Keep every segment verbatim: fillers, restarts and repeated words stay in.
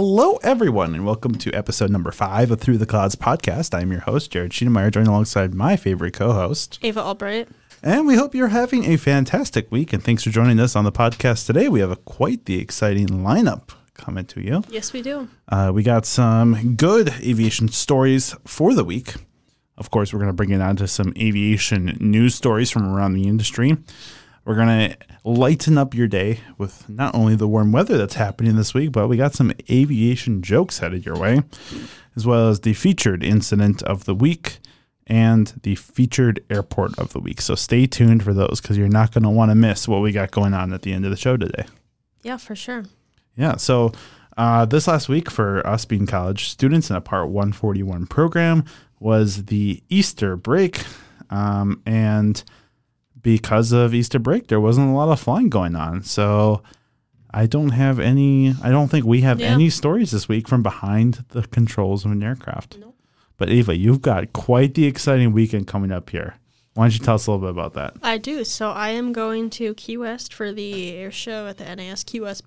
Hello, everyone, and welcome to episode number five of Through the Clouds podcast. I'm your host, Jared Schiedemeyer, joined alongside my favorite co-host, Ava Albright. And we hope you're having a fantastic week, and thanks for joining us on the podcast today. We have a quite the exciting lineup coming to you. Yes, we do. Uh, we got some good aviation stories for the week. Of course, we're going to bring it on to some aviation news stories from around the industry. We're going to lighten up your day with not only the warm weather that's happening this week, but we got some aviation jokes headed your way, as well as the featured incident of the week and the featured airport of the week. So stay tuned for those because you're not going to want to miss what we got going on at the end of the show today. Yeah, for sure. Yeah. So uh, this last week for us being college students in a Part one forty-one program was the Easter break. Um, and... Because of Easter break, there wasn't a lot of flying going on. So I don't have any, I don't think we have yeah. any stories this week from behind the controls of an aircraft. Nope. But Ava, you've got quite the exciting weekend coming up here. Why don't you tell us a little bit about that? I do. So I am going to Key West for the air show at the N A S Key West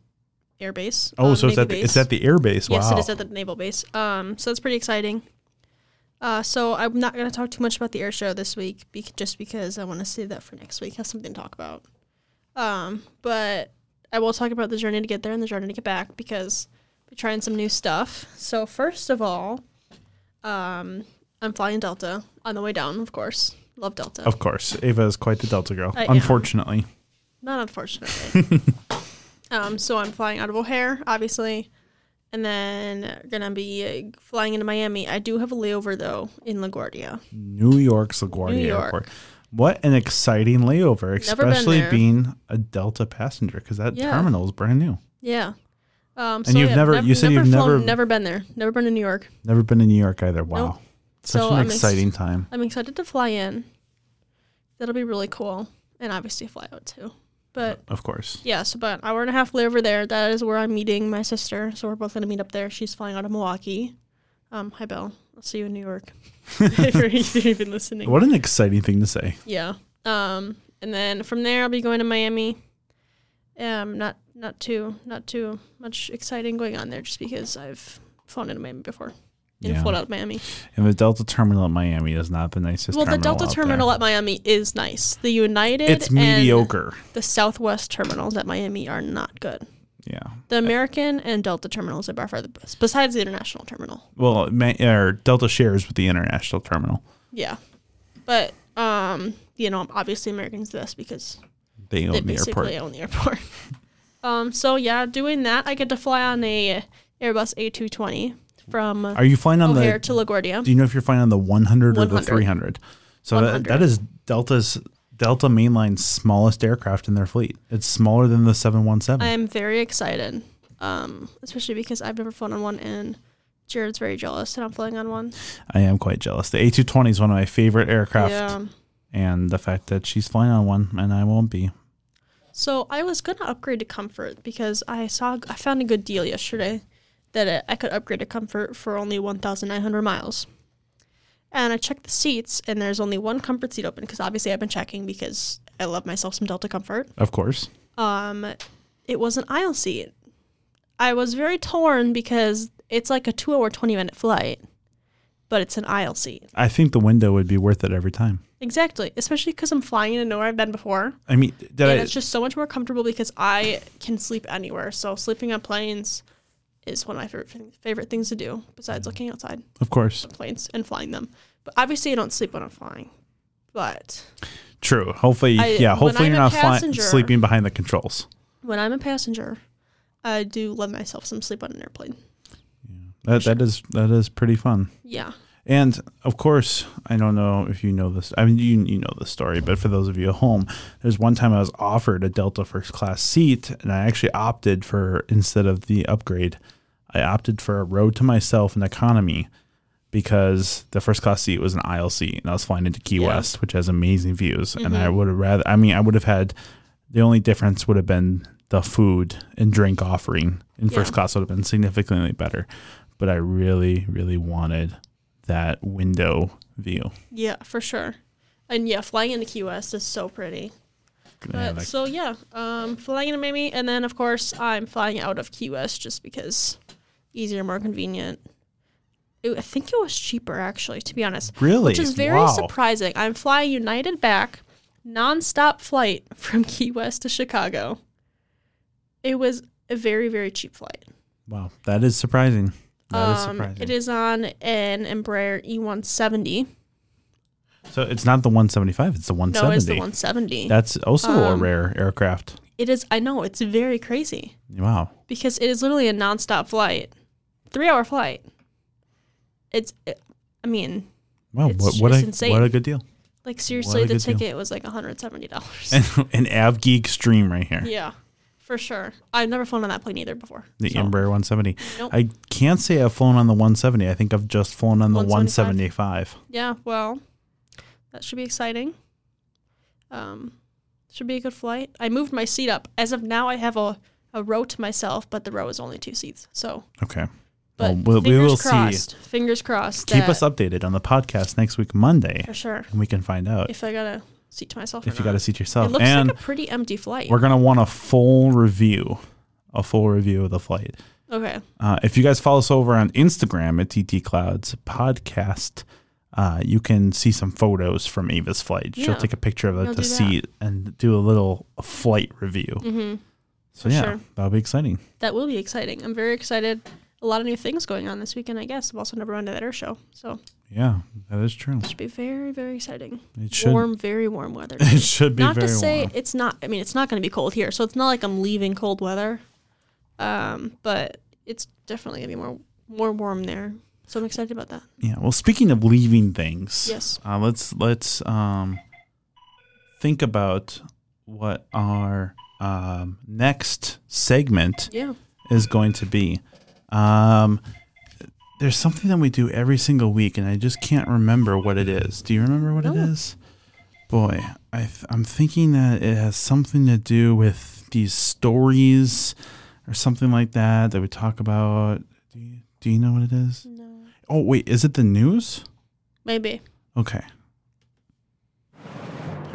Air Base. Oh, um, so it's at, the, it's at the air base. Wow. Yes, it is at the naval base. Um, so it's pretty exciting. Uh, so I'm not going to talk too much about the air show this week be- just because I want to save that for next week. I have something to talk about. Um, but I will talk about the journey to get there and the journey to get back because we're trying some new stuff. So first of all, um, I'm flying Delta on the way down, of course. Love Delta. Of course. Ava is quite the Delta girl, I unfortunately. Am. Not unfortunately. um, so I'm flying out of O'Hare, obviously. And then going to be flying into Miami. I do have a layover, though, in LaGuardia. New York's LaGuardia New York. Airport. What an exciting layover, especially being a Delta passenger, because that yeah. terminal is brand new. Yeah. Um, so and you've yeah, never, nev- you said never you've flown, never, never been there. Never been to New York. Never been to New York either. Wow. Nope. Such so an I'm exciting ex- time. I'm excited to fly in. That'll be really cool. And obviously fly out, too. But of course. Yeah, so about an hour and a half layover there. That is where I'm meeting my sister. So we're both going to meet up there. She's flying out of Milwaukee. Um, hi, Belle. I'll see you in New York. If you're even listening. What an exciting thing to say. Yeah. Um, and then from there, I'll be going to Miami. Um, not not too not too much exciting going on there just because I've flown into Miami before. And yeah. flown out of Miami. And the Delta terminal at Miami is not the nicest well, terminal Well, the Delta terminal there. At Miami is nice. The United it's mediocre. And the Southwest terminals at Miami are not good. Yeah. The American I, and Delta terminals are by far the best, besides the international terminal. Well, or Delta shares with the international terminal. Yeah. But, um, you know, obviously American's the best because they own they the basically airport. own the airport. um, so, yeah, doing that, I get to fly on a Airbus A two twenty. From Are you flying on O'Hare the, to LaGuardia. Do you know if you're flying on the one hundred, one hundred. Or the three hundred? So that, that is Delta's Delta Mainline's smallest aircraft in their fleet. It's smaller than the seven one seven. I'm very excited, um, especially because I've never flown on one, and Jared's very jealous that I'm flying on one. I am quite jealous. The A two twenty is one of my favorite aircraft, yeah. and the fact that she's flying on one, and I won't be. So I was going to upgrade to Comfort because I saw I found a good deal yesterday. That it, I could upgrade to Comfort for only one thousand nine hundred miles. And I checked the seats, and there's only one Comfort seat open, because obviously I've been checking, because I love myself some Delta Comfort. Of course. Um, it was an aisle seat. I was very torn, because it's like a two-hour, twenty-minute flight, but it's an aisle seat. I think the window would be worth it every time. Exactly, especially because I'm flying into nowhere I've been before. I mean, did and I, it's just so much more comfortable, because I can sleep anywhere, so sleeping on planes is one of my favorite, favorite things to do besides looking outside. Of course. Planes and flying them. But obviously I don't sleep when I'm flying. But true. Hopefully I, yeah, hopefully you're not flying, sleeping behind the controls. When I'm a passenger, I do love myself some sleep on an airplane. Yeah. That sure. that is that is pretty fun. Yeah. And of course, I don't know if you know this. I mean, you you know the story, but for those of you at home, there's one time I was offered a Delta first class seat, and I actually opted for, instead of the upgrade, I opted for a road to myself in economy because the first class seat was an aisle seat, and I was flying into Key yeah. West, which has amazing views. Mm-hmm. And I would have rather, I mean, I would have had, the only difference would have been the food and drink offering in yeah. first class would have been significantly better. But I really, really wanted that window view. Yeah, for sure. And yeah, flying into Key West is so pretty. But, like, so yeah, um, flying into Miami, and then of course I'm flying out of Key West just because easier, more convenient. It, I think it was cheaper, actually, to be honest. Really? Which is very wow. surprising. I'm flying United back, nonstop flight from Key West to Chicago. It was a very, very cheap flight. Wow. That is surprising. That um, is surprising. It is on an Embraer E one seventy. So it's not the one seventy-five, it's the one seventy. No, it's the one seventy. That's also um, a rare aircraft. It is. I know. It's very crazy. Wow. Because it is literally a nonstop flight. Three-hour flight. It's, it, I mean, wow, it's what, what a, insane. What a good deal. Like, seriously, the ticket deal. was like one hundred seventy dollars. An Av Geek stream right here. Yeah, for sure. I've never flown on that plane either before. The so. Embraer one seventy. Nope. I can't say I've flown on the one seventy. I think I've just flown on the one seventy-five. Yeah, well, that should be exciting. Um, should be a good flight. I moved my seat up. As of now, I have a, a row to myself, but the row is only two seats. So okay. But well, we will crossed, see. Fingers crossed. Keep us updated on the podcast next week, Monday. For sure. And we can find out. If I got a seat to myself. If or you not. got a seat to yourself. It looks and like a pretty empty flight. We're going to want a full review. A full review of the flight. Okay. Uh, if you guys follow us over on Instagram at T T Clouds Podcast, uh, you can see some photos from Ava's flight. She'll yeah. take a picture of You'll the seat that. and do a little a flight review. Mm-hmm. So, For yeah, sure. that'll be exciting. That will be exciting. I'm very excited. A lot of new things going on this weekend, I guess. I've also never run to that air show. So yeah, that is true. It should be very, very exciting. It should. Warm, very warm weather. It should be very warm. Not to say it's not, I mean, it's not going to be cold here. So it's not like I'm leaving cold weather. Um, but it's definitely going to be more, more warm there. So I'm excited about that. Yeah. Well, speaking of leaving things. Yes. Uh, let's let's um, think about what our um, next segment yeah. is going to be. Um, there's something that we do every single week, and I just can't remember what it is. Do you remember what no. it is? Boy, I th- I'm thinking that it has something to do with these stories or something like that that we talk about. Do you, do you know what it is? No. Oh, wait, is it the news? Maybe. Okay.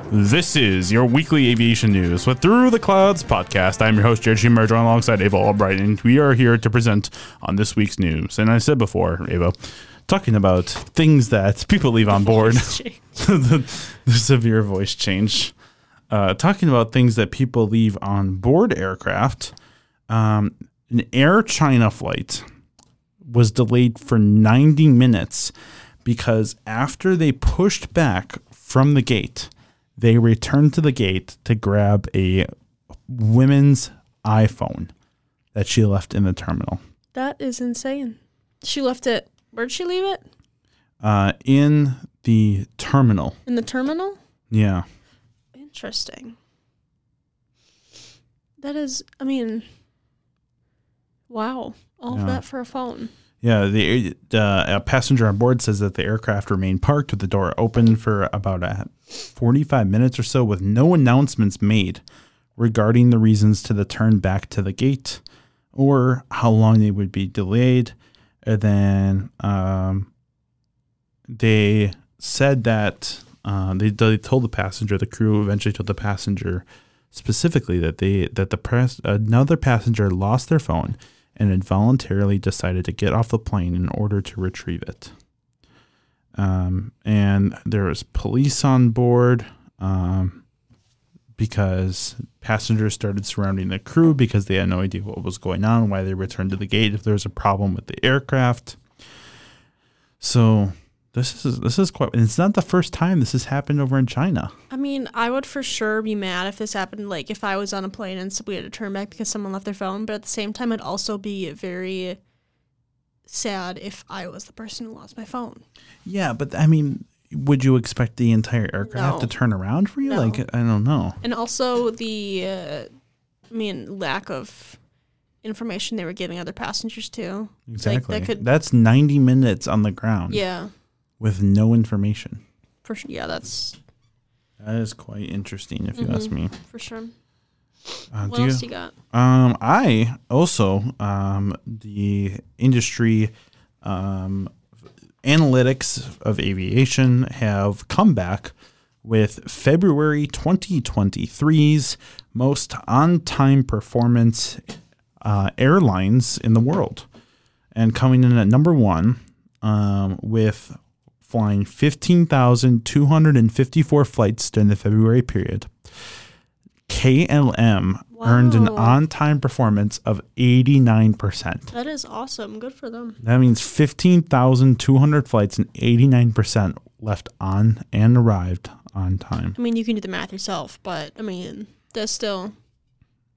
This is your weekly aviation news with Through the Clouds podcast. I'm your host, Jared Schiedemeyer, joined alongside Ava Albright, and we are here to present on this week's news. And I said before, Ava, talking about things that people leave on board. the, the severe voice change. Uh, talking about things that people leave on board aircraft. Um, an Air China flight was delayed for ninety minutes because after they pushed back from the gate, they returned to the gate to grab a women's iPhone that she left in the terminal. That is insane. She left it. Where did she leave it? Uh, in the terminal. In the terminal? Yeah. Interesting. That is, I mean, wow. All yeah. of that for a phone. Yeah, the uh, a passenger on board says that the aircraft remained parked with the door open for about a forty-five minutes or so with no announcements made regarding the reasons to the turn back to the gate or how long they would be delayed. And then um, they said that uh, they, they told the passenger, the crew eventually told the passenger specifically that they that the press, another passenger lost their phone and involuntarily decided to get off the plane in order to retrieve it. Um, and there was police on board um, because passengers started surrounding the crew because they had no idea what was going on, why they returned to the gate, if there was a problem with the aircraft. So this is this is quite, and it's not the first time this has happened over in China. I mean, I would for sure be mad if this happened, like if I was on a plane and we had to turn back because someone left their phone. But at the same time, it'd also be very sad if I was the person who lost my phone. Yeah, but I mean, would you expect the entire aircraft no. to turn around for you? No. Like, I don't know. And also the, uh, I mean, lack of information they were giving other passengers too. Exactly. Like, that could, That's ninety minutes on the ground. Yeah. With no information. For sure. Yeah, that's. That is quite interesting, if mm-hmm, you ask me. For sure. Uh, what do else you, you got? Um, I also, um, the industry um, analytics of aviation have come back with February twenty twenty-three's most on-time performance uh, airlines in the world. and coming in at number one um, with flying fifteen thousand two hundred fifty-four flights during the February period. K L M wow. earned an on-time performance of eighty-nine percent. That is awesome. Good for them. That means fifteen thousand two hundred flights and eighty-nine percent left on and arrived on time. I mean, you can do the math yourself, but I mean, that's still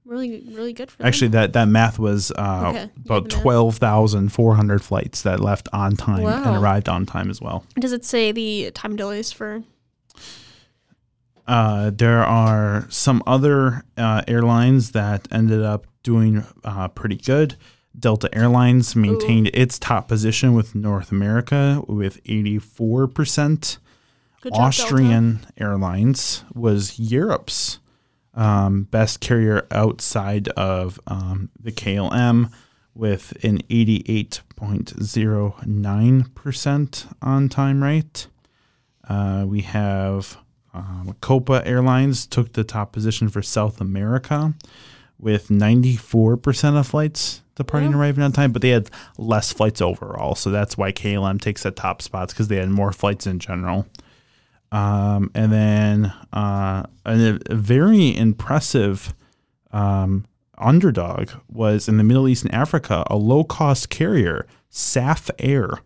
really, really good for them. Actually, that, that math was uh, okay. about twelve thousand four hundred flights that left on time wow. and arrived on time as well. Does it say the time delays for... Uh, there are some other uh, airlines that ended up doing uh, pretty good. Delta Airlines maintained Ooh. its top position with North America with eighty-four percent. Good job, Austrian Delta. Airlines was Europe's um, best carrier outside of um, the K L M with an eighty-eight point oh nine percent on-time rate. Uh, we have... Um, Copa Airlines took the top position for South America with ninety-four percent of flights departing yeah. and arriving on time, but they had less flights overall. So that's why K L M takes the top spots because they had more flights in general. Um, and then uh, a, a very impressive um, underdog was in the Middle East and Africa, a low-cost carrier, Safair.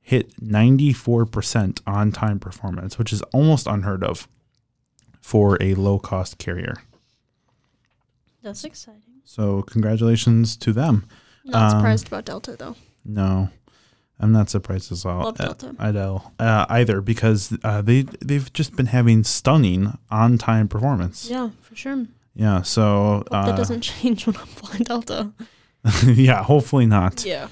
Hit ninety-four percent on-time performance, which is almost unheard of for a low-cost carrier. That's exciting. So congratulations to them. Not um, surprised about Delta, though. No, I'm not surprised as well. Love Delta. At, at, uh, either, because uh, they, they've just been having stunning on-time performance. Yeah, for sure. Yeah, so... Uh, that doesn't change when I'm flying Delta. Yeah, hopefully not. Yeah.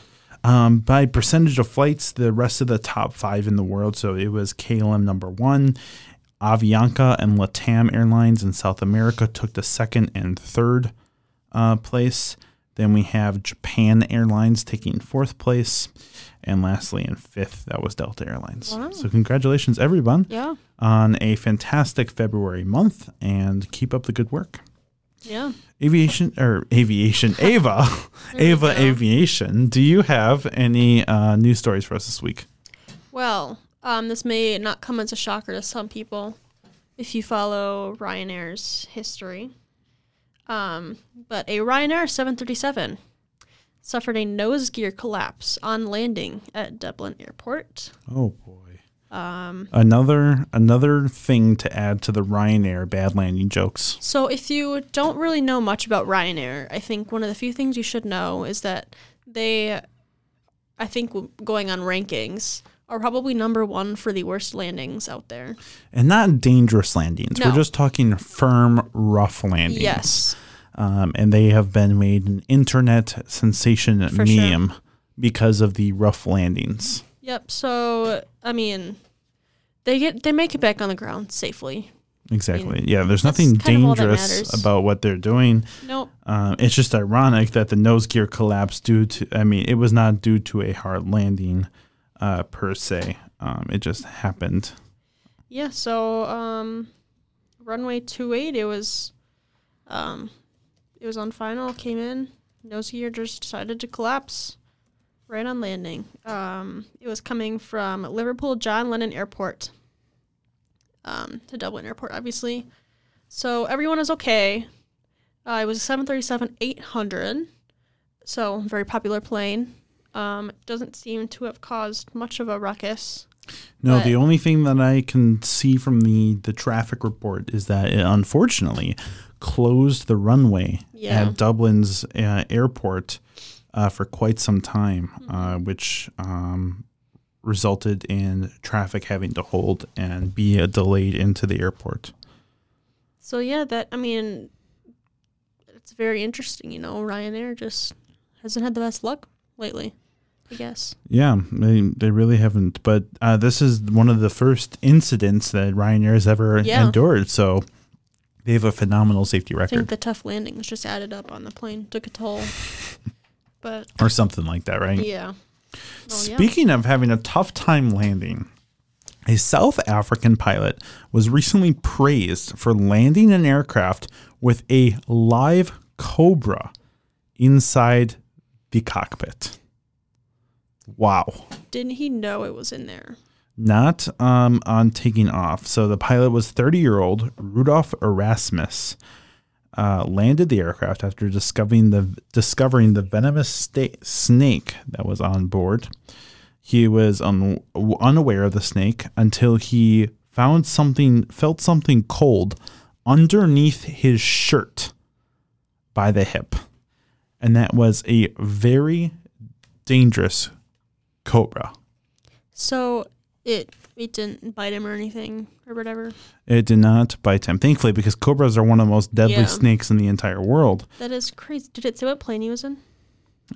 Um, by percentage of flights, the rest of the top five in the world. So it was K L M number one, Avianca and LATAM Airlines in South America took the second and third uh, place. Then we have Japan Airlines taking fourth place. And lastly, in fifth, that was Delta Airlines. Wow. So congratulations, everyone, yeah. on a fantastic February month. And keep up the good work. Yeah. Aviation or aviation, Ava, Ava Aviation. Do you have any uh, news stories for us this week? Well, um, this may not come as a shocker to some people if you follow Ryanair's history. Um, but a Ryanair seven thirty-seven suffered a nose gear collapse on landing at Dublin Airport. Oh boy. Um, another another thing to add to the Ryanair bad landing jokes. So if you don't really know much about Ryanair, I think one of the few things you should know is that they, I think going on rankings, are probably number one for the worst landings out there. And not dangerous landings. No. We're just talking firm, rough landings. Yes. Um, and they have been made an internet sensation for meme sure. because of the rough landings. Yep, so, I mean, they get they make it back on the ground safely. Exactly. I mean, yeah, there's nothing dangerous about what they're doing. Nope. Um, it's just ironic that the nose gear collapsed due to, I mean, it was not due to a hard landing uh, per se. Um, it just happened. Yeah, so um, runway two eight, it was, um, it was on final, came in, nose gear just decided to collapse. Right on landing. Um, it was coming from Liverpool John Lennon Airport um, to Dublin Airport, obviously. So everyone is okay. Uh, it was a seven thirty-seven eight hundred, so very popular plane. Um, it doesn't seem to have caused much of a ruckus. No, the only thing that I can see from the, the traffic report is that it unfortunately closed the runway yeah. at Dublin's uh, airport. Uh, for quite some time, uh, which um, resulted in traffic having to hold and be uh, delayed into the airport. So, yeah, that, I mean, it's very interesting. You know, Ryanair just hasn't had the best luck lately, I guess. Yeah, they, they really haven't. But uh, this is one of the first incidents that Ryanair has ever yeah. endured. So they have a phenomenal safety record. I think the tough landings just added up on the plane, took a toll. But, or something like that, right? Yeah. Well, Speaking yeah. of having a tough time landing, a South African pilot was recently praised for landing an aircraft with a live cobra inside the cockpit. Wow. Didn't he know it was in there? Not um, on taking off. So the pilot was thirty-year-old Rudolf Erasmus. Uh, landed the aircraft after discovering the discovering the venomous sta- snake that was on board. He was un- unaware of the snake until he found something, felt something cold underneath his shirt by the hip, and that was a very dangerous cobra. So it. It didn't bite him or anything or whatever. It did not bite him, thankfully, because cobras are one of the most deadly yeah. snakes in the entire world. That is crazy. Did it say what plane he was in?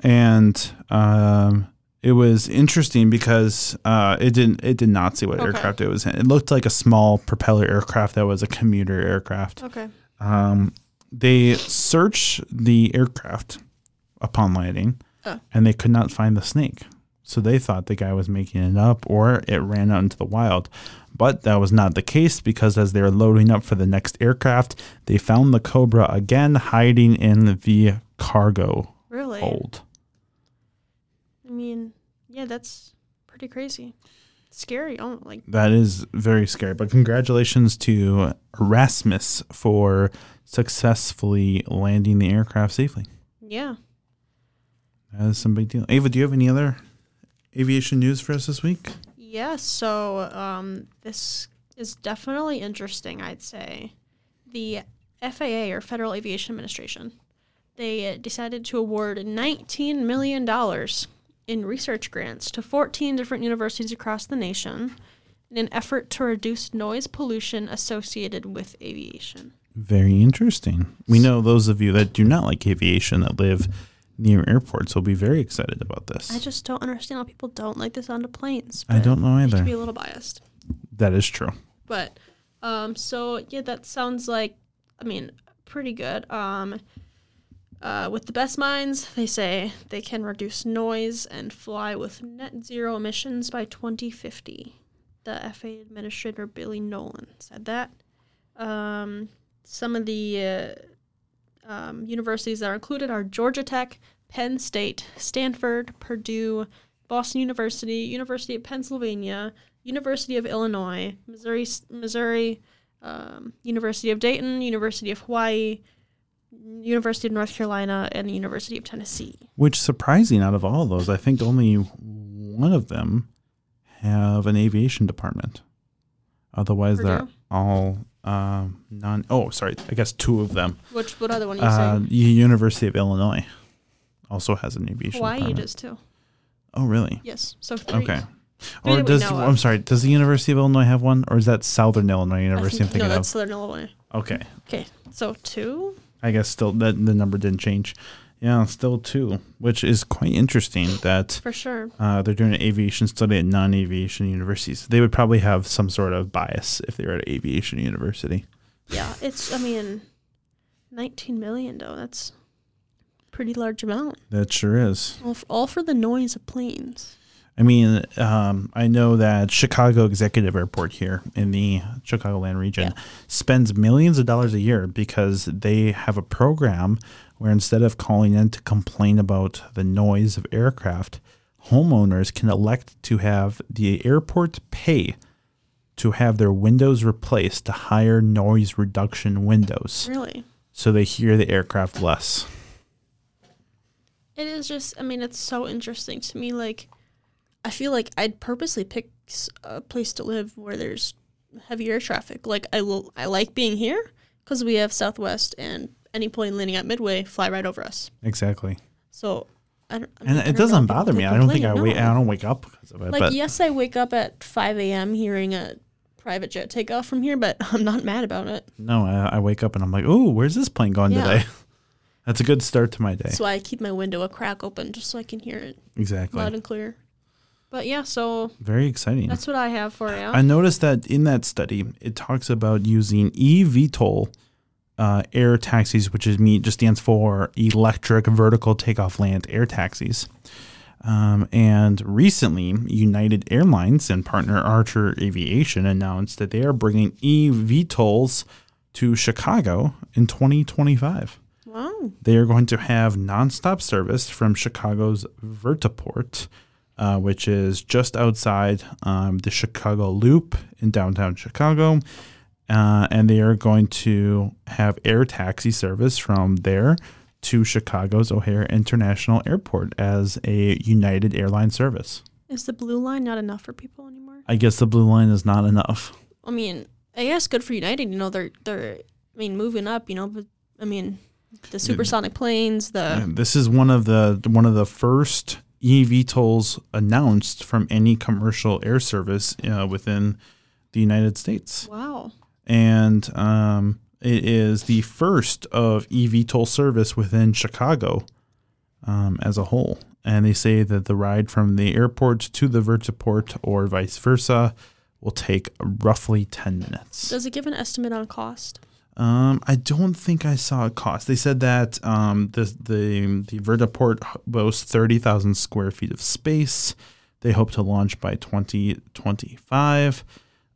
And um, it was interesting because uh, it didn't. It did not say what okay. aircraft it was in. It looked like a small propeller aircraft that was a commuter aircraft. Okay. Um, they searched the aircraft upon landing, oh. and they could not find the snake. So they thought the guy was making it up or it ran out into the wild. But that was not the case because as they were loading up for the next aircraft, they found the cobra again hiding in the cargo really? hold. I mean, yeah, that's pretty crazy. It's scary. Oh, like that is very scary. But congratulations to Erasmus for successfully landing the aircraft safely. Yeah. That is some big deal. Ava, do you have any other aviation news for us this week? Yeah, so um, this is definitely interesting, I'd say. The F A A, or Federal Aviation Administration, they decided to award nineteen million dollars in research grants to fourteen different universities across the nation in an effort to reduce noise pollution associated with aviation. Very interesting. We know those of you that do not like aviation that live near airports will be very excited about this. I just don't understand how people don't like this onto planes. I don't know either. I could be a little biased. That is true. But, um, so, yeah, that sounds like, I mean, pretty good. Um, uh, with the best minds, they say they can reduce noise and fly with net zero emissions by twenty fifty. The F A A Administrator Billy Nolan said that. Um, some of the... Uh, Um, universities that are included are Georgia Tech, Penn State, Stanford, Purdue, Boston University, University of Pennsylvania, University of Illinois, Missouri, Missouri, um, University of Dayton, University of Hawaii, University of North Carolina, and the University of Tennessee. Which, surprising, out of all of those, I think only one of them have an aviation department. Otherwise, Purdue? They're all... Um, non. Oh, sorry. I guess two of them. Which what other one are you uh, saying? University of Illinois also has an aviation. Hawaii department. does too. Oh, really? Yes. So three. Okay. Three or does I'm of. sorry? Does the University of Illinois have one, or is that Southern Illinois University? I think, I'm thinking no, that's of? Southern Illinois. Okay. Okay. So two. I guess still that the number didn't change. Yeah, still two, which is quite interesting that for sure uh, they're doing an aviation study at non-aviation universities. They would probably have some sort of bias if they were at an aviation university. Yeah, it's, I mean, nineteen million dollars, though. That's a pretty large amount. That sure is. All for, all for the noise of planes. I mean, um, I know that Chicago Executive Airport here in the Chicagoland region yeah. spends millions of dollars a year because they have a program where instead of calling in to complain about the noise of aircraft, homeowners can elect to have the airport pay to have their windows replaced to higher noise reduction windows. Really? So they hear the aircraft less. It is just, I mean, it's so interesting to me, like, I feel like I'd purposely pick a place to live where there's heavy air traffic. Like, I will, I like being here because we have Southwest, and any plane landing at Midway fly right over us. Exactly. So, I don't, I mean, and I don't it doesn't bother me. I don't think I no. wait. I don't wake up because of it. Like, but. Yes, I wake up at five a.m. hearing a private jet take off from here, but I'm not mad about it. No, I, I wake up and I'm like, ooh, where's this plane going yeah. today? That's a good start to my day. So I keep my window a crack open just so I can hear it. Exactly. Loud and clear. But yeah, so very exciting. That's what I have for you. I noticed that in that study, it talks about using eVTOL uh, air taxis, which is me just stands for electric vertical takeoff land air taxis. Um, and recently, United Airlines and partner Archer Aviation announced that they are bringing eVTOLs to Chicago in twenty twenty-five. Wow! They are going to have nonstop service from Chicago's Vertiport. Uh, which is just outside um, the Chicago Loop in downtown Chicago. Uh, and they are going to have air taxi service from there to Chicago's O'Hare International Airport as a United Airlines service. Is the Blue Line not enough for people anymore? I guess the Blue Line is not enough. I mean, I guess good for United. You know, they're, they're I mean, moving up, you know, but, I mean, the supersonic planes, the... This is one of the one of the first... eVTOLs announced from any commercial air service uh, within the United States. Wow. And um, it is the first of eVTOL service within Chicago um, as a whole. And they say that the ride from the airport to the vertiport or vice versa will take roughly ten minutes. Does it give an estimate on cost? Um, I don't think I saw a cost. They said that um, the the the vertiport boasts thirty thousand square feet of space. They hope to launch by twenty twenty-five,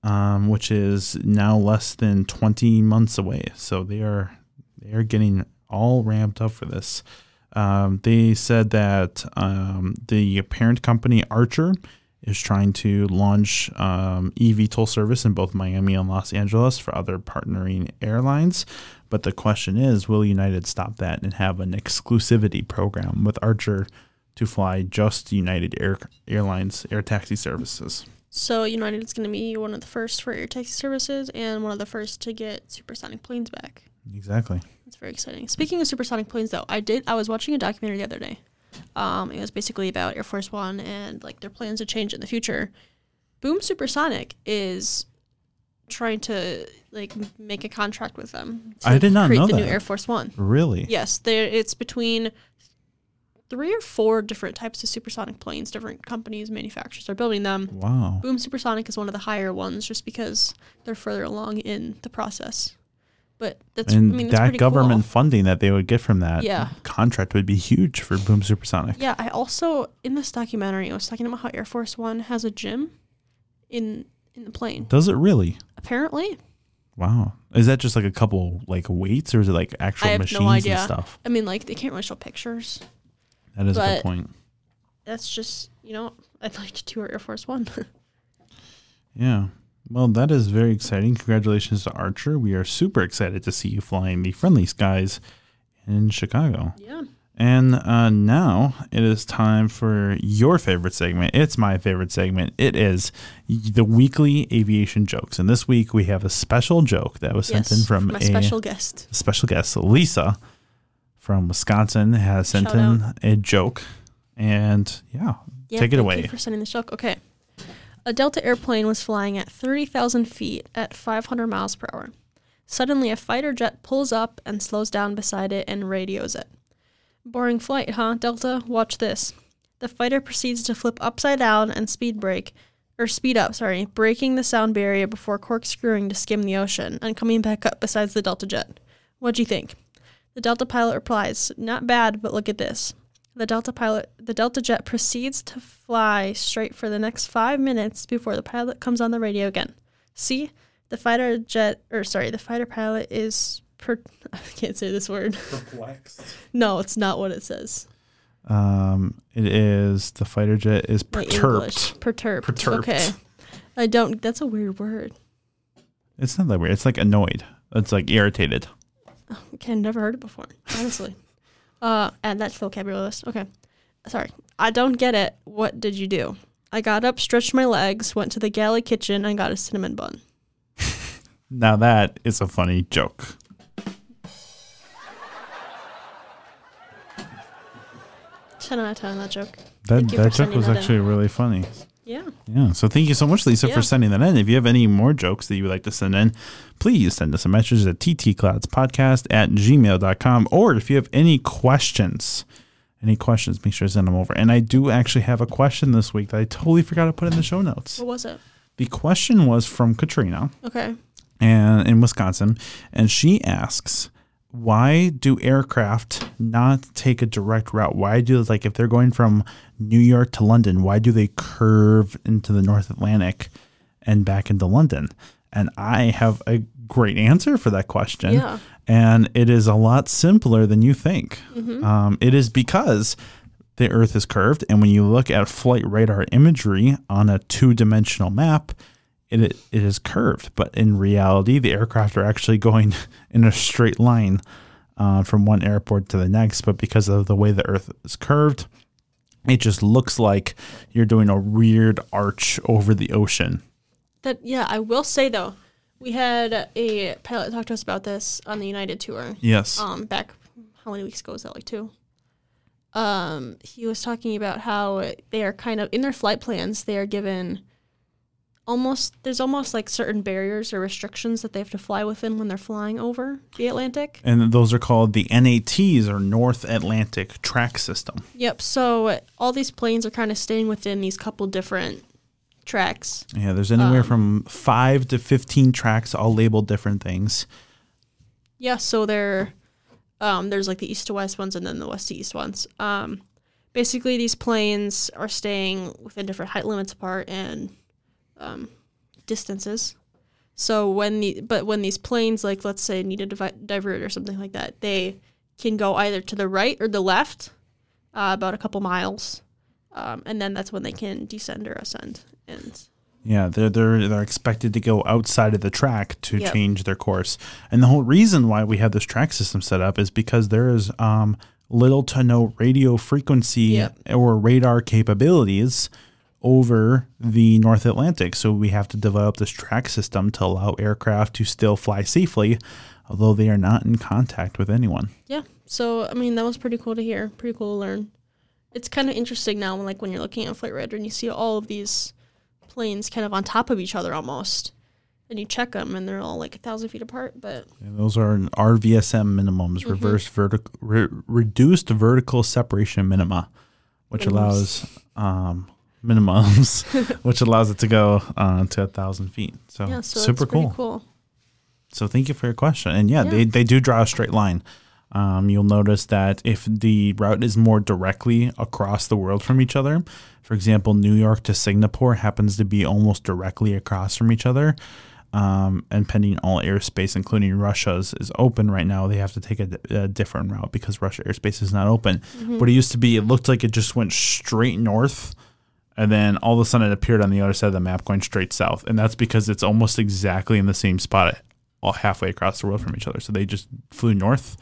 um, which is now less than twenty months away. So they are they are getting all ramped up for this. Um, they said that um, the parent company Archer is trying to launch um, eVTOL service in both Miami and Los Angeles for other partnering airlines. But the question is, will United stop that and have an exclusivity program with Archer to fly just United Air Airlines air taxi services? So United is going to be one of the first for air taxi services and one of the first to get supersonic planes back. Exactly. That's very exciting. Speaking of supersonic planes, though, I did. I was watching a documentary the other day. Um, it was basically about Air Force One and like their plans to change in the future. Boom Supersonic is trying to like make a contract with them. To I did not create know the that. New Air Force One. Really? Yes, there. It's between three or four different types of supersonic planes. Different companies, manufacturers are building them. Wow. Boom Supersonic is one of the higher ones, just because they're further along in the process. But that's, and I mean, that's that government cool. funding that they would get from that yeah. contract would be huge for Boom Supersonic. Yeah, I also, in this documentary, I was talking about how Air Force One has a gym in in the plane. Does it really? Apparently. Wow. Is that just like a couple like weights, or is it like actual machines no and stuff? I mean, like they can't really show pictures. That is a good point. That's just, you know, I'd like to tour Air Force One. Yeah. Well, that is very exciting. Congratulations to Archer. We are super excited to see you flying the friendly skies in Chicago. Yeah. And uh, now it is time for your favorite segment. It's my favorite segment. It is the weekly aviation jokes. And this week we have a special joke that was yes, sent in from, from a special guest. A special guest, Lisa from Wisconsin, has sent Shout in out. a joke. And yeah, yeah take it away. Thank you for sending this joke. Okay. A Delta airplane was flying at thirty thousand feet at five hundred miles per hour. Suddenly, a fighter jet pulls up and slows down beside it and radios it. Boring flight, huh, Delta? Watch this. The fighter proceeds to flip upside down and speed brake, or speed up, sorry, breaking the sound barrier before corkscrewing to skim the ocean and coming back up beside the Delta jet. What'd you think? The Delta pilot replies, not bad, but look at this. The Delta pilot, the Delta jet proceeds to fly straight for the next five minutes before the pilot comes on the radio again. See, the fighter jet, or sorry, the fighter pilot is, per, I can't say this word. Perplexed. No, it's not what it says. Um, it is, the fighter jet is perturbed. Perturbed. Perturbed. Okay. I don't, that's a weird word. It's not that weird. It's like annoyed. It's like irritated. Okay, never heard it before, honestly. Uh, and that's vocabulary list. Okay. Sorry. I don't get it. What did you do? I got up, stretched my legs, went to the galley kitchen, and got a cinnamon bun. Now that is a funny joke. ten out of ten, that joke. That, that joke was that actually in. really funny. Yeah. Yeah. So thank you so much, Lisa, yeah. for sending that in. If you have any more jokes that you would like to send in, please send us a message at ttcloudspodcast at gmail dot com. Or if you have any questions, any questions, make sure to send them over. And I do actually have a question this week that I totally forgot to put in the show notes. What was it? The question was from Katrina. Okay. And in Wisconsin. And she asks, why do aircraft not take a direct route? Why do, like, if they're going from New York to London, why do they curve into the North Atlantic and back into London? And I have a great answer for that question. Yeah. And it is a lot simpler than you think. Mm-hmm. Um, it is because the Earth is curved. And when you look at flight radar imagery on a two-dimensional map, it it is curved. But in reality, the aircraft are actually going in a straight line uh, from one airport to the next. But because of the way the Earth is curved, it just looks like you're doing a weird arch over the ocean. That yeah, I will say, though, we had a pilot talk to us about this on the United tour. Yes. Um, back, how many weeks ago was that, like two? Um, he was talking about how they are kind of, in their flight plans, they are given almost, there's almost like certain barriers or restrictions that they have to fly within when they're flying over the Atlantic. And those are called the N A Ts, or North Atlantic Track System. Yep, so all these planes are kind of staying within these couple different tracks. Yeah, there's anywhere um, from five to fifteen tracks, all labeled different things. Yeah, so they're, um, there's like the east to west ones and then the west to east ones. Um, basically, these planes are staying within different height limits apart and um, distances. So when the but when these planes, like let's say, need to divi- divert or something like that, they can go either to the right or the left, uh, about a couple miles, um, and then that's when they can descend or ascend. And yeah, they're they're they're expected to go outside of the track to yep. change their course. And the whole reason why we have this track system set up is because there is um, little to no radio frequency yep. or radar capabilities over the North Atlantic. So we have to develop this track system to allow aircraft to still fly safely, although they are not in contact with anyone. Yeah. So, I mean, that was pretty cool to hear. Pretty cool to learn. It's kind of interesting now, like when you're looking at flight radar and you see all of these planes kind of on top of each other almost, and you check them and they're all like a thousand feet apart. But and those are R V S M minimums, mm-hmm. reverse vertical, re- reduced vertical separation minima, which minimums. allows um, minimums, which allows it to go uh, to a thousand feet. So, yeah, so super cool. cool. So thank you for your question. And yeah, yeah. they they do draw a straight line. Um, you'll notice that if the route is more directly across the world from each other, for example, New York to Singapore happens to be almost directly across from each other. Um, and pending all airspace, including Russia's, is open right now, they have to take a, a different route because Russia airspace is not open. Mm-hmm. But it used to be, it looked like it just went straight north, and then all of a sudden it appeared on the other side of the map going straight south. And that's because it's almost exactly in the same spot, all halfway across the world from each other. So they just flew north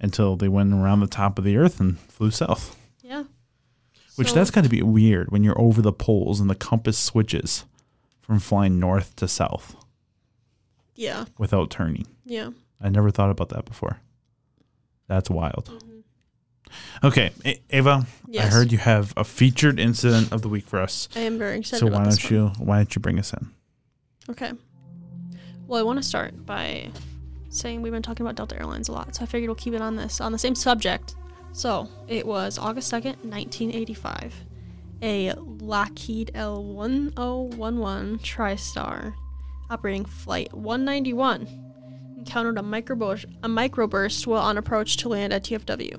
until they went around the top of the Earth and flew south. Yeah. Which so, that's got to be weird when you're over the poles and the compass switches from flying north to south. Yeah. Without turning. Yeah. I never thought about that before. That's wild. Mm-hmm. Okay. A- Ava, yes. I heard you have a featured incident of the week for us. I am very excited so about this. So why don't you why don't you bring us in? Okay. Well, I want to start by saying we've been talking about Delta Airlines a lot, so I figured we'll keep it on this on the same subject. So it was August second, nineteen eighty-five. A Lockheed L ten eleven TriStar operating flight one ninety-one encountered a microburst, a microburst while on approach to land at T F W.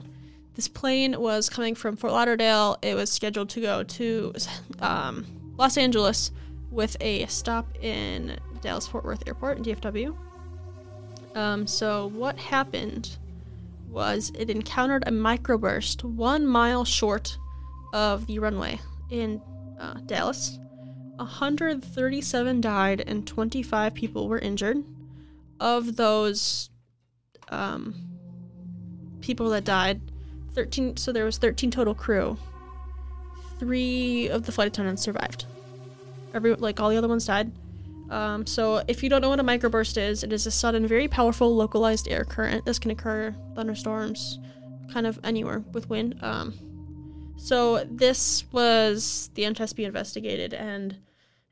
This plane was coming from Fort Lauderdale. It was scheduled to go to um, Los Angeles with a stop in Dallas-Fort Worth Airport in D F W. Um, so what happened was it encountered a microburst one mile short of the runway in uh, Dallas. one hundred thirty-seven died and twenty-five people were injured. Of those um, people that died, thirteen. So there was thirteen total crew. Three of the flight attendants survived. Every like all the other ones died. Um, so if you don't know what a microburst is, it is a sudden, very powerful, localized air current. This can occur thunderstorms, kind of anywhere with wind. Um, so this was the N T S B investigated, and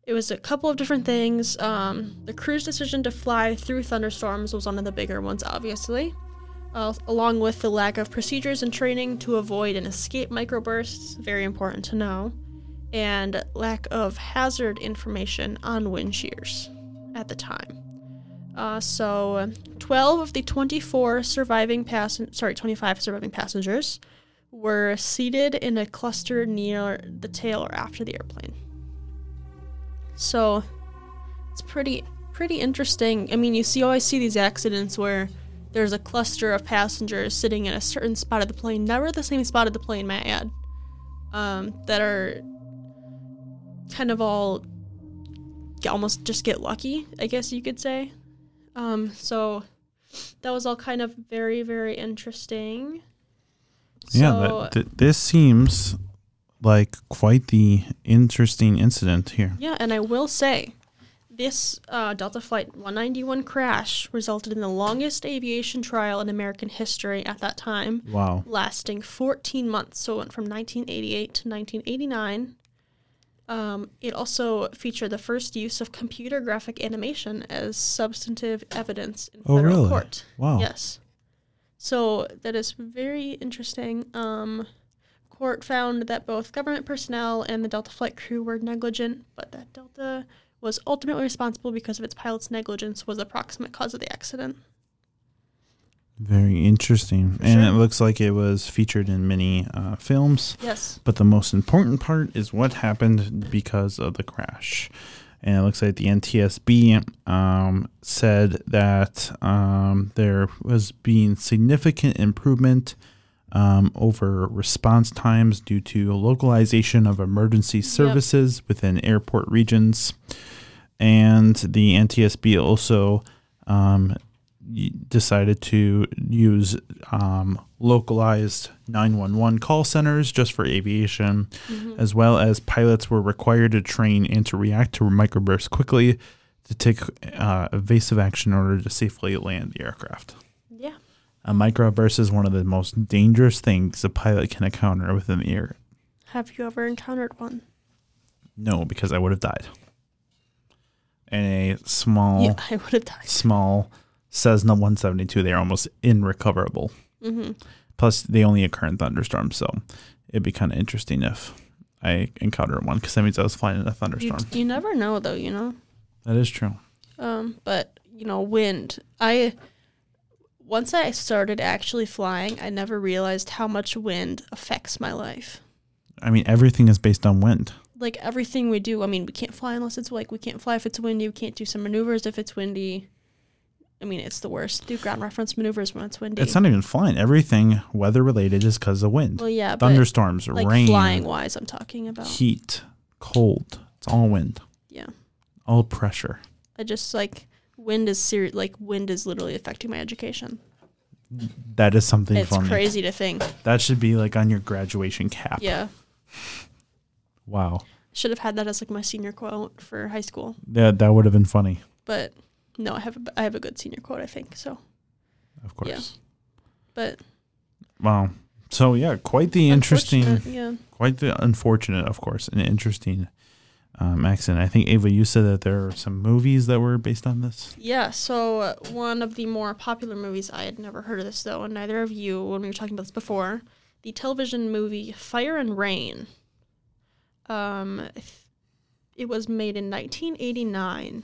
it was a couple of different things. Um, the crew's decision to fly through thunderstorms was one of the bigger ones, obviously, uh, along with the lack of procedures and training to avoid and escape microbursts. Very important to know. And lack of hazard information on wind shears at the time. Uh, so twelve of the twenty-four surviving passen- sorry, twenty-five surviving passengers were seated in a cluster near the tail or after the airplane. So it's pretty pretty interesting. I mean, you see always see these accidents where there's a cluster of passengers sitting in a certain spot of the plane, never the same spot of the plane, may I add. um, that are kind of all almost just get lucky, I guess you could say. Um, so that was all kind of very, very interesting. Yeah, so, that, th- this seems like quite the interesting incident here. Yeah, and I will say, this uh, Delta Flight one ninety-one crash resulted in the longest aviation trial in American history at that time. Wow. Lasting fourteen months. So it went from nineteen eighty-eight to nineteen eighty-nine. Um, it also featured the first use of computer graphic animation as substantive evidence in oh, federal really? court. Wow. Yes. So that is very interesting. Um, court found that both government personnel and the Delta flight crew were negligent, but that Delta was ultimately responsible because of its pilot's negligence was the proximate cause of the accident. Very interesting. For and sure. It looks like it was featured in many uh, films. Yes. But the most important part is what happened because of the crash. And it looks like the N T S B um, said that um, there was being significant improvement Um, over response times due to localization of emergency services yep. within airport regions. And the N T S B also um, decided to use um, localized nine one one call centers just for aviation, mm-hmm. as well as pilots were required to train and to react to microbursts quickly to take uh, evasive action in order to safely land the aircraft. A microburst is one of the most dangerous things a pilot can encounter within the air. Have you ever encountered one? No, because I would have died. And a small, yeah, I would have died. Small Cessna one seventy-two, they're almost irrecoverable. Mm-hmm. Plus, they only occur in thunderstorms, so it'd be kind of interesting if I encountered one, because that means I was flying in a thunderstorm. You, you never know, though, you know? That is true. Um, but, you know, wind. I... Once I started actually flying, I never realized how much wind affects my life. I mean, everything is based on wind. Like, everything we do. I mean, we can't fly unless it's, like, we can't fly if it's windy. We can't do some maneuvers if it's windy. I mean, it's the worst. Do ground reference maneuvers when it's windy. It's not even flying. Everything weather-related is because of wind. Well, yeah, thunderstorms, but, like, rain. Flying-wise, I'm talking about. Heat, cold. It's all wind. Yeah. All pressure. I just, like... Wind is ser- like wind is literally affecting my education. That is something it's funny. Crazy to think. That should be like on your graduation cap. Yeah. Wow. Should have had that as like my senior quote for high school. Yeah, that would have been funny. But no, I have a, I have a good senior quote, I think, so. Of course. Yeah. But wow. So yeah, quite the interesting yeah. quite the unfortunate, of course, and interesting Um, accident. I think, Ava, you said that there are some movies that were based on this? Yeah, so uh, one of the more popular movies, I had never heard of this, though, and neither of you, when we were talking about this before, the television movie Fire and Rain. Um, it was made in nineteen eighty-nine.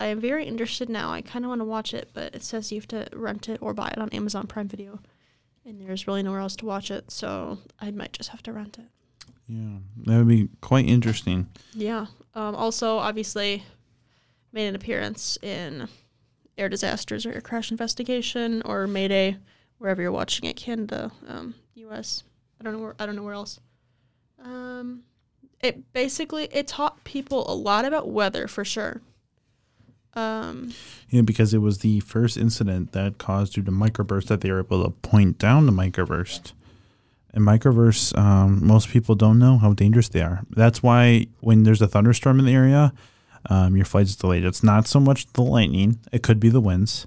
I am very interested now. I kind of want to watch it, but it says you have to rent it or buy it on Amazon Prime Video, and there's really nowhere else to watch it, so I might just have to rent it. Yeah, that would be quite interesting. Yeah. Um, also, obviously, made an appearance in Air Disasters or Air Crash Investigation or Mayday, wherever you're watching it, Canada, um, U S I don't know where. I don't know where else. Um, it basically it taught people a lot about weather for sure. Um, yeah, because it was the first incident that caused due to microburst that they were able to point down the microburst. And microbursts, um, most people don't know how dangerous they are. That's why when there's a thunderstorm in the area, um, your flight is delayed. It's not so much the lightning. It could be the winds.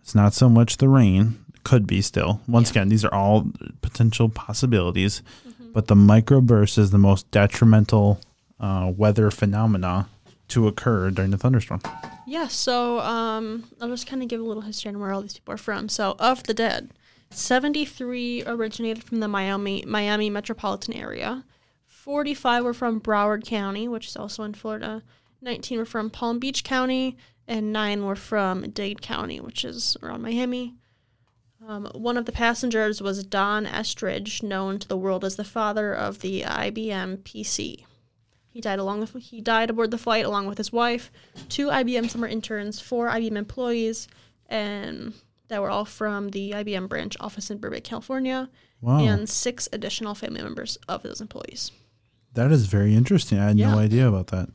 It's not so much the rain. It could be still. Once yeah. again, these are all potential possibilities. Mm-hmm. But the microburst is the most detrimental uh, weather phenomena to occur during a thunderstorm. Yeah, so um, I'll just kind of give a little history on where all these people are from. So, of the dead... seventy-three originated from the Miami Miami metropolitan area. forty-five were from Broward County, which is also in Florida. nineteen were from Palm Beach County, and nine were from Dade County, which is around Miami. Um, one of the passengers was Don Estridge, known to the world as the father of the I B M P C. He died along with, he died aboard the flight along with his wife, two I B M summer interns, four I B M employees, and that were all from the I B M branch office in Burbank, California, wow. and six additional family members of those employees. That is very interesting. I had yeah. no idea about that.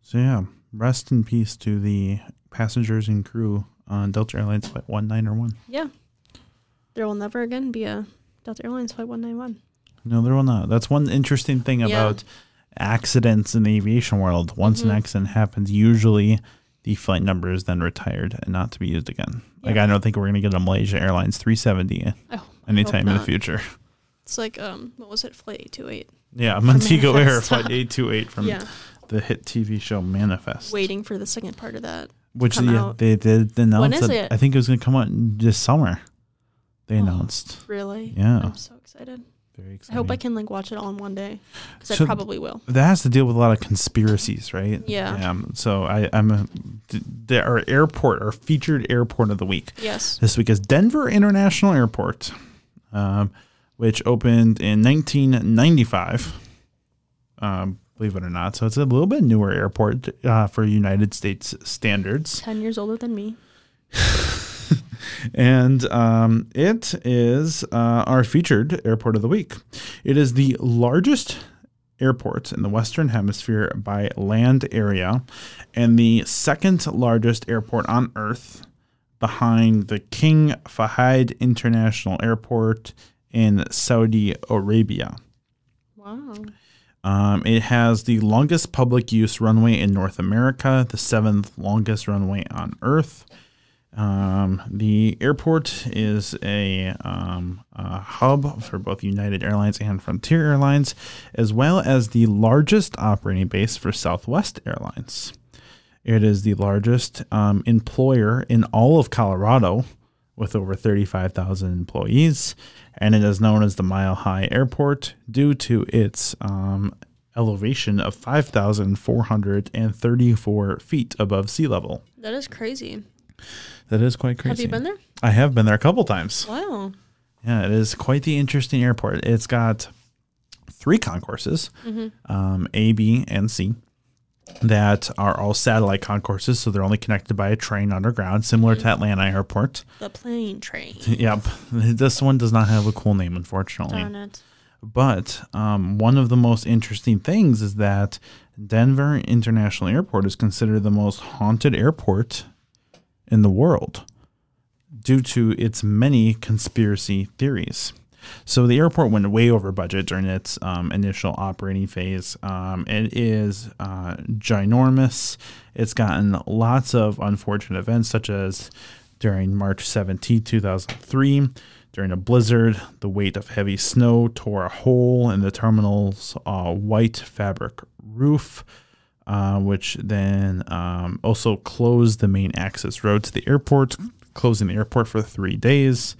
So, yeah, rest in peace to the passengers and crew on Delta Airlines Flight one nine one. Yeah. There will never again be a Delta Airlines Flight one ninety-one. No, there will not. That's one interesting thing yeah. about accidents in the aviation world. Once mm-hmm. an accident happens, usually the flight number is then retired and not to be used again. Yeah. Like, I don't think we're going to get a Malaysia Airlines three seventy oh, anytime in the future. It's like, um, what was it? Flight eight twenty-eight. Yeah, Montego Air Flight eight twenty-eight from yeah. the hit T V show Manifest. Waiting for the second part of that. Which yeah, they did announce. When is it? I think it was going to come out this summer. They oh, announced. Really? Yeah. I'm so excited. Very exciting. I hope I can like watch it all in one day because so I probably will. That has to deal with a lot of conspiracies, right? Yeah. Um, so I, I'm a, the, our airport, our featured airport of the week. Yes. This week is Denver International Airport, um, which opened in nineteen ninety-five, um, believe it or not. So it's a little bit newer airport uh, for United States standards. Ten years older than me. And um, it is uh, our featured airport of the week. It is the largest airport in the Western Hemisphere by land area and the second largest airport on Earth behind the King Fahd International Airport in Saudi Arabia. Wow. Um, it has the longest public use runway in North America, the seventh longest runway on Earth. Um, the airport is a, um, a hub for both United Airlines and Frontier Airlines, as well as the largest operating base for Southwest Airlines. It is the largest um, employer in all of Colorado, with over thirty-five thousand employees, and it is known as the Mile High Airport due to its um, elevation of five thousand four hundred thirty-four feet above sea level. That is crazy. That is quite crazy. Have you been there? I have been there a couple times. Wow. Yeah, it is quite the interesting airport. It's got three concourses, mm-hmm. um, A, B, and C, that are all satellite concourses, so they're only connected by a train underground, similar mm-hmm. to Atlanta Airport. The plane train. Yep. This one does not have a cool name, unfortunately. Darn it. But um, one of the most interesting things is that Denver International Airport is considered the most haunted airport in the world due to its many conspiracy theories. So the airport went way over budget during its um, initial operating phase. Um, it is uh, ginormous. It's gotten lots of unfortunate events, such as during March seventeenth, two thousand three, during a blizzard, the weight of heavy snow tore a hole in the terminal's uh, white fabric roof, Uh, which then um, also closed the main access road to the airport, closing the airport for three days.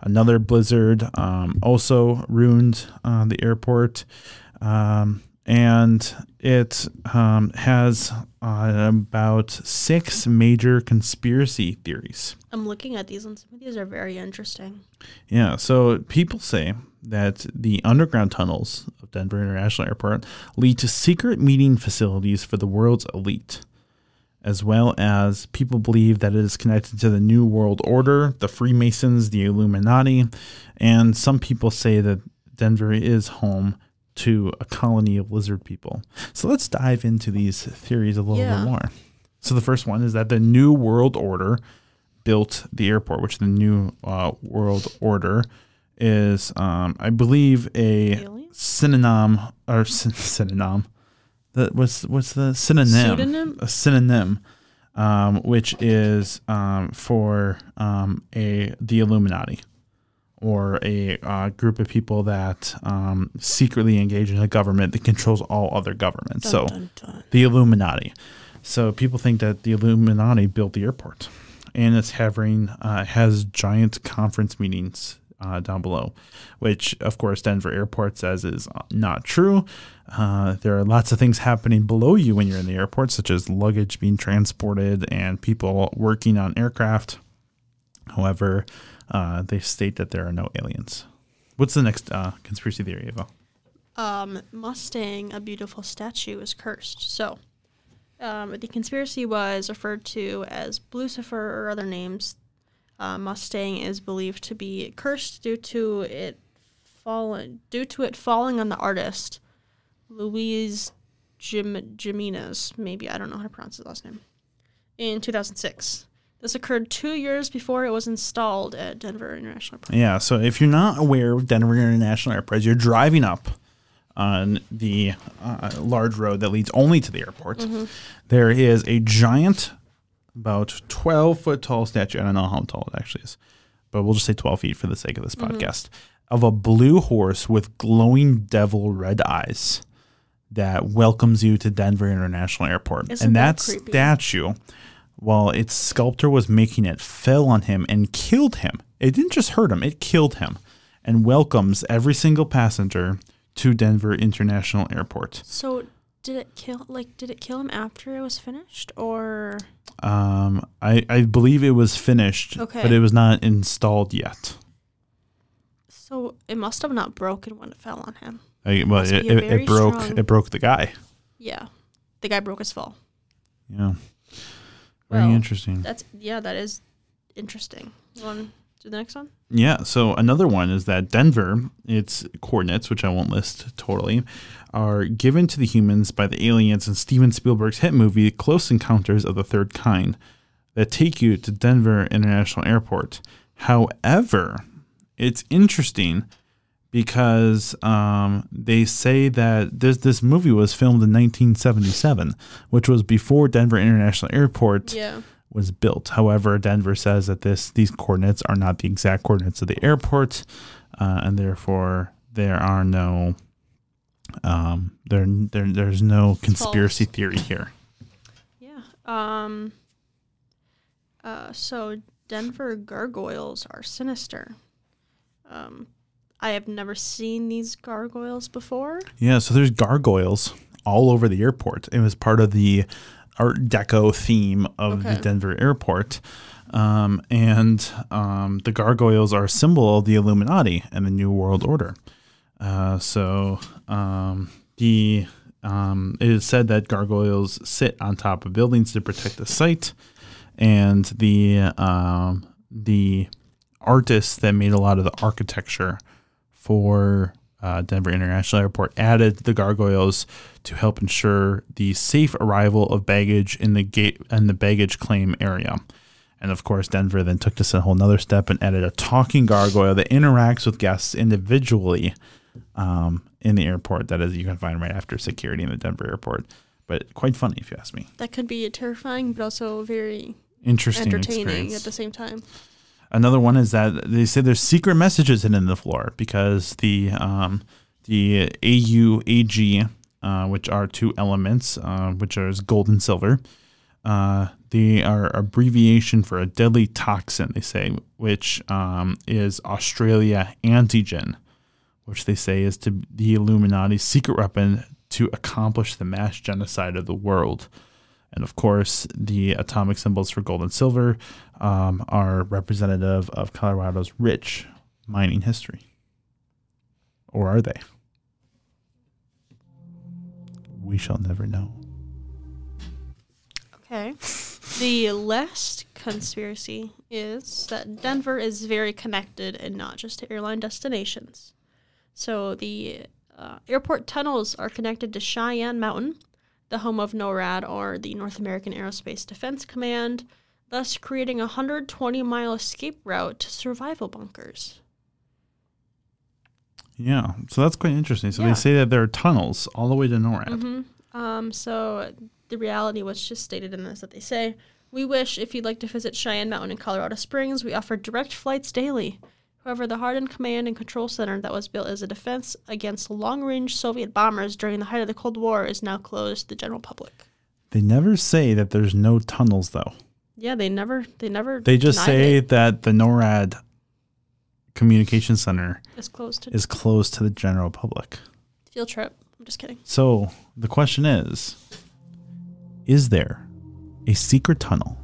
Another blizzard um, also ruined uh, the airport. Um, and it um, has uh, about six major conspiracy theories. I'm looking at these, and some of these are very interesting. Yeah, so people say that the underground tunnels of Denver International Airport lead to secret meeting facilities for the world's elite, as well as people believe that it is connected to the New World Order, the Freemasons, the Illuminati, and some people say that Denver is home to a colony of lizard people. So let's dive into these theories a little yeah. bit more. So the first one is that the New World Order built the airport, which the New uh, World Order is, um, I believe, a really? synonym or syn- synonym. That what's what's the synonym? Pseudonym? A synonym, um, which is um, for um, a the Illuminati, or a uh, group of people that um, secretly engage in a government that controls all other governments. Dun, so dun, dun. The Illuminati. So people think that the Illuminati built the airport, and it's having uh, has giant conference meetings Uh, down below, which of course Denver Airport says is not true. Uh, there are lots of things happening below you when you're in the airport, such as luggage being transported and people working on aircraft. However, uh, they state that there are no aliens. What's the next uh, conspiracy theory, Eva? Um, Mustang, a beautiful statue, is cursed. So um, the conspiracy was referred to as Blucifer or other names. Uh, Mustang is believed to be cursed due to it falling due to it falling on the artist Luis Jim- Jimenez. Maybe I don't know how to pronounce his last name. In two thousand six. This occurred two years before it was installed at Denver International Airport. Yeah, so if you're not aware of Denver International Airport, you're driving up on the uh, large road that leads only to the airport. Mm-hmm. There is a giant, about twelve-foot tall statue. I don't know how tall it actually is, but we'll just say twelve feet for the sake of this mm-hmm. podcast, of a blue horse with glowing devil red eyes that welcomes you to Denver International Airport. Isn't and that, that creepy? Statue... while its sculptor was making it, fell on him and killed him. It didn't just hurt him, it killed him, and welcomes every single passenger to Denver International Airport. So did it kill like did it kill him after it was finished, or um I, I believe it was finished, okay. But it was not installed yet. So it must have not broken when it fell on him. I, well, it, it, it broke strong... it broke the guy. Yeah. The guy broke his fall. Yeah. Very well, interesting. That's yeah, that is interesting. You want to do the next one? Yeah, so another one is that Denver, its coordinates, which I won't list totally, are given to the humans by the aliens in Steven Spielberg's hit movie Close Encounters of the Third Kind that take you to Denver International Airport. However, it's interesting because um, they say that this this movie was filmed in nineteen seventy-seven, which was before Denver International Airport yeah. was built. However, Denver says that this these coordinates are not the exact coordinates of the airport, uh, and therefore there are no um, there there there's no conspiracy False. theory here. Yeah. Um. Uh. So Denver gargoyles are sinister. Um. I have never seen these gargoyles before. Yeah, so there's gargoyles all over the airport. It was part of the Art Deco theme of okay. the Denver airport. Um, and um, the gargoyles are a symbol of the Illuminati and the New World Order. Uh, so um, the um, it is said that gargoyles sit on top of buildings to protect the site. And the um, the artists that made a lot of the architecture for uh, Denver International Airport added the gargoyles to help ensure the safe arrival of baggage in the gate and the baggage claim area. And of course, Denver then took this a whole nother step and added a talking gargoyle that interacts with guests individually um, in the airport. That is, you can find right after security in the Denver airport. But quite funny, if you ask me. That could be terrifying, but also very interesting, entertaining experience at the same time. Another one is that they say there's secret messages hidden in the floor because the um, the A U, A G, uh, which are two elements, uh, which are gold and silver, uh, they are abbreviation for a deadly toxin, they say, which um, is Australia antigen, which they say is to the Illuminati's secret weapon to accomplish the mass genocide of the world. And, of course, the atomic symbols for gold and silver um, are representative of Colorado's rich mining history. Or are they? We shall never know. Okay. The last conspiracy is that Denver is very connected and not just to airline destinations. So the uh, airport tunnels are connected to Cheyenne Mountain, the home of NORAD, or the North American Aerospace Defense Command, thus creating a one hundred twenty mile escape route to survival bunkers. Yeah, so that's quite interesting. So yeah. They say that there are tunnels all the way to NORAD. Mm-hmm. Um, so the reality was just stated in this that they say, "We wish if you'd like to visit Cheyenne Mountain in Colorado Springs, we offer direct flights daily. However, the hardened command and control center that was built as a defense against long-range Soviet bombers during the height of the Cold War is now closed to the general public." They never say that there's no tunnels, though. Yeah, they never they never. They just say it. that the NORAD communication center is closed to, is closed to the general public. Field trip. I'm just kidding. So the question is, is there a secret tunnel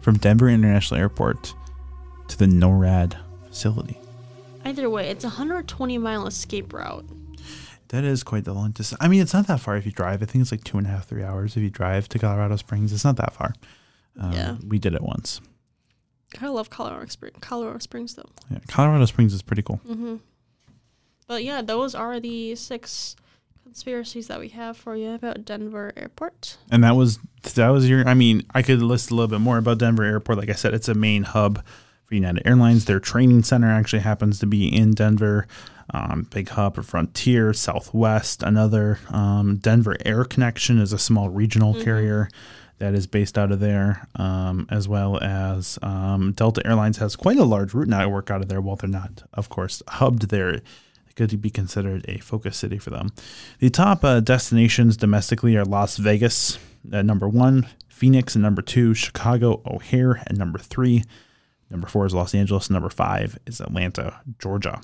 from Denver International Airport to the NORAD facility? Either way, it's a one hundred twenty mile escape route. That is quite the long distance. I mean, it's not that far if you drive. I think it's like two and a half, three hours if you drive to Colorado Springs. It's not that far. Um, yeah. We did it once. I love Colorado Springs, Colorado Springs though. Yeah, Colorado Springs is pretty cool. Mm-hmm. But yeah, those are the six conspiracies that we have for you about Denver Airport. And that was that was your. I mean, I could list a little bit more about Denver Airport. Like I said, it's a main hub for United Airlines. Their training center actually happens to be in Denver. Um, big hub for Frontier, Southwest, another. Um, Denver Air Connection is a small regional mm-hmm. carrier that is based out of there, um, as well as um, Delta Airlines has quite a large route network out of there. While they're not, of course, hubbed there, it could be considered a focus city for them. The top uh, destinations domestically are Las Vegas at number one, Phoenix at number two, Chicago O'Hare at number three, number four is Los Angeles, number five is Atlanta, Georgia.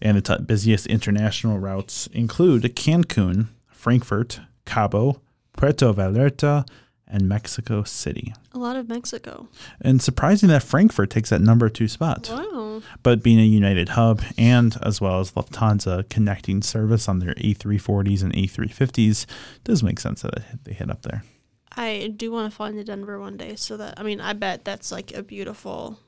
And the t- busiest international routes include Cancun, Frankfurt, Cabo, Puerto Vallarta, and Mexico City. A lot of Mexico. And surprising that Frankfurt takes that number two spot. Wow. But being a United hub and as well as Lufthansa connecting service on their A three forties and A three fifties, does make sense that they hit up there. I do want to fly into Denver one day. So that, I mean, I bet that's like a beautiful,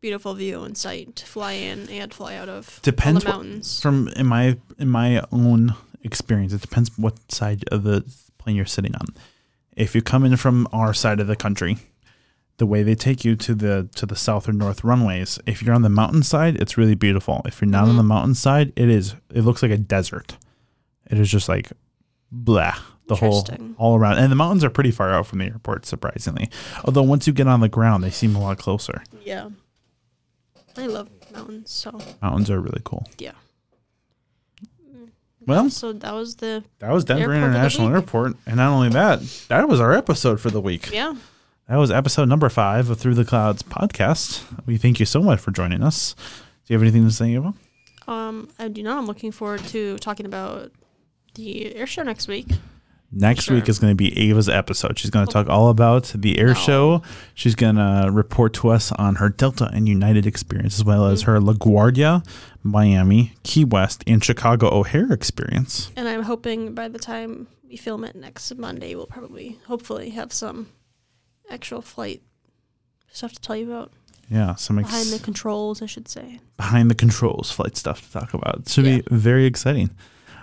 beautiful view and sight to fly in and fly out of. Depends on the mountains. What, from in my, in my own experience, it depends what side of the plane you're sitting on. If you come in from our side of the country, the way they take you to the to the south or north runways, if you're on the mountainside, it's really beautiful. If you're not mm-hmm. on the mountainside, it is it looks like a desert. It is just like blah, the whole all around. And the mountains are pretty far out from the airport, surprisingly. Although once you get on the ground, they seem a lot closer. Yeah. I love mountains, so mountains are really cool. Yeah. Well, so that was the that was Denver International Airport, and not only that, that was our episode for the week. Yeah, that was episode number five of Through the Clouds podcast. We thank you so much for joining us. Do you have anything to say, Ava? Um, I do not. I'm looking forward to talking about the air show next week. Next sure. week is going to be Ava's episode. She's going to talk all about the air no. show. She's going to report to us on her Delta and United experience, as well mm-hmm. as her LaGuardia, Miami, Key West, and Chicago O'Hare experience. And I'm hoping by the time we film it next Monday, we'll probably, hopefully, have some actual flight stuff to tell you about. Yeah, some ex- behind the controls, I should say. Behind the controls, flight stuff to talk about. It should yeah. be very exciting.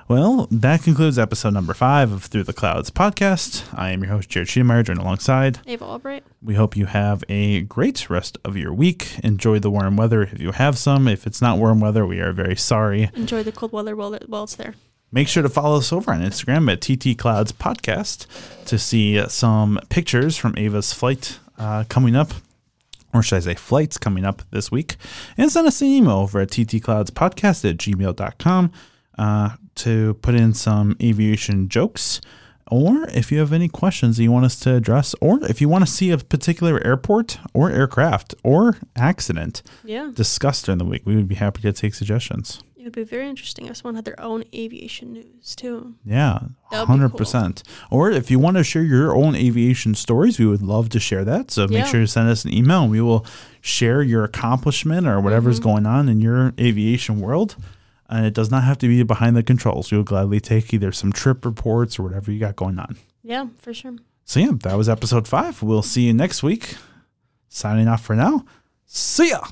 Well, that concludes episode number five of Through the Clouds podcast. I am your host, Jared Schiedemeyer, joined alongside Ava Albright. We hope you have a great rest of your week. Enjoy the warm weather if you have some. If it's not warm weather, we are very sorry. Enjoy the cold weather while it's there. Make sure to follow us over on Instagram at T T Clouds Podcast to see some pictures from Ava's flight uh, coming up. Or should I say flights coming up this week. And send us an email over at T T Clouds Podcast at gmail dot com. Uh, to put in some aviation jokes, or if you have any questions that you want us to address, or if you want to see a particular airport or aircraft or accident yeah. discussed during the week, we would be happy to take suggestions. It would be very interesting if someone had their own aviation news too. Yeah, one hundred percent. Cool. Or if you want to share your own aviation stories, we would love to share that. So yeah. make sure to send us an email and we will share your accomplishment or whatever's mm-hmm. going on in your aviation world. And it does not have to be behind the controls. We'll gladly take either some trip reports or whatever you got going on. Yeah, for sure. So, yeah, that was episode five. We'll see you next week. Signing off for now. See ya.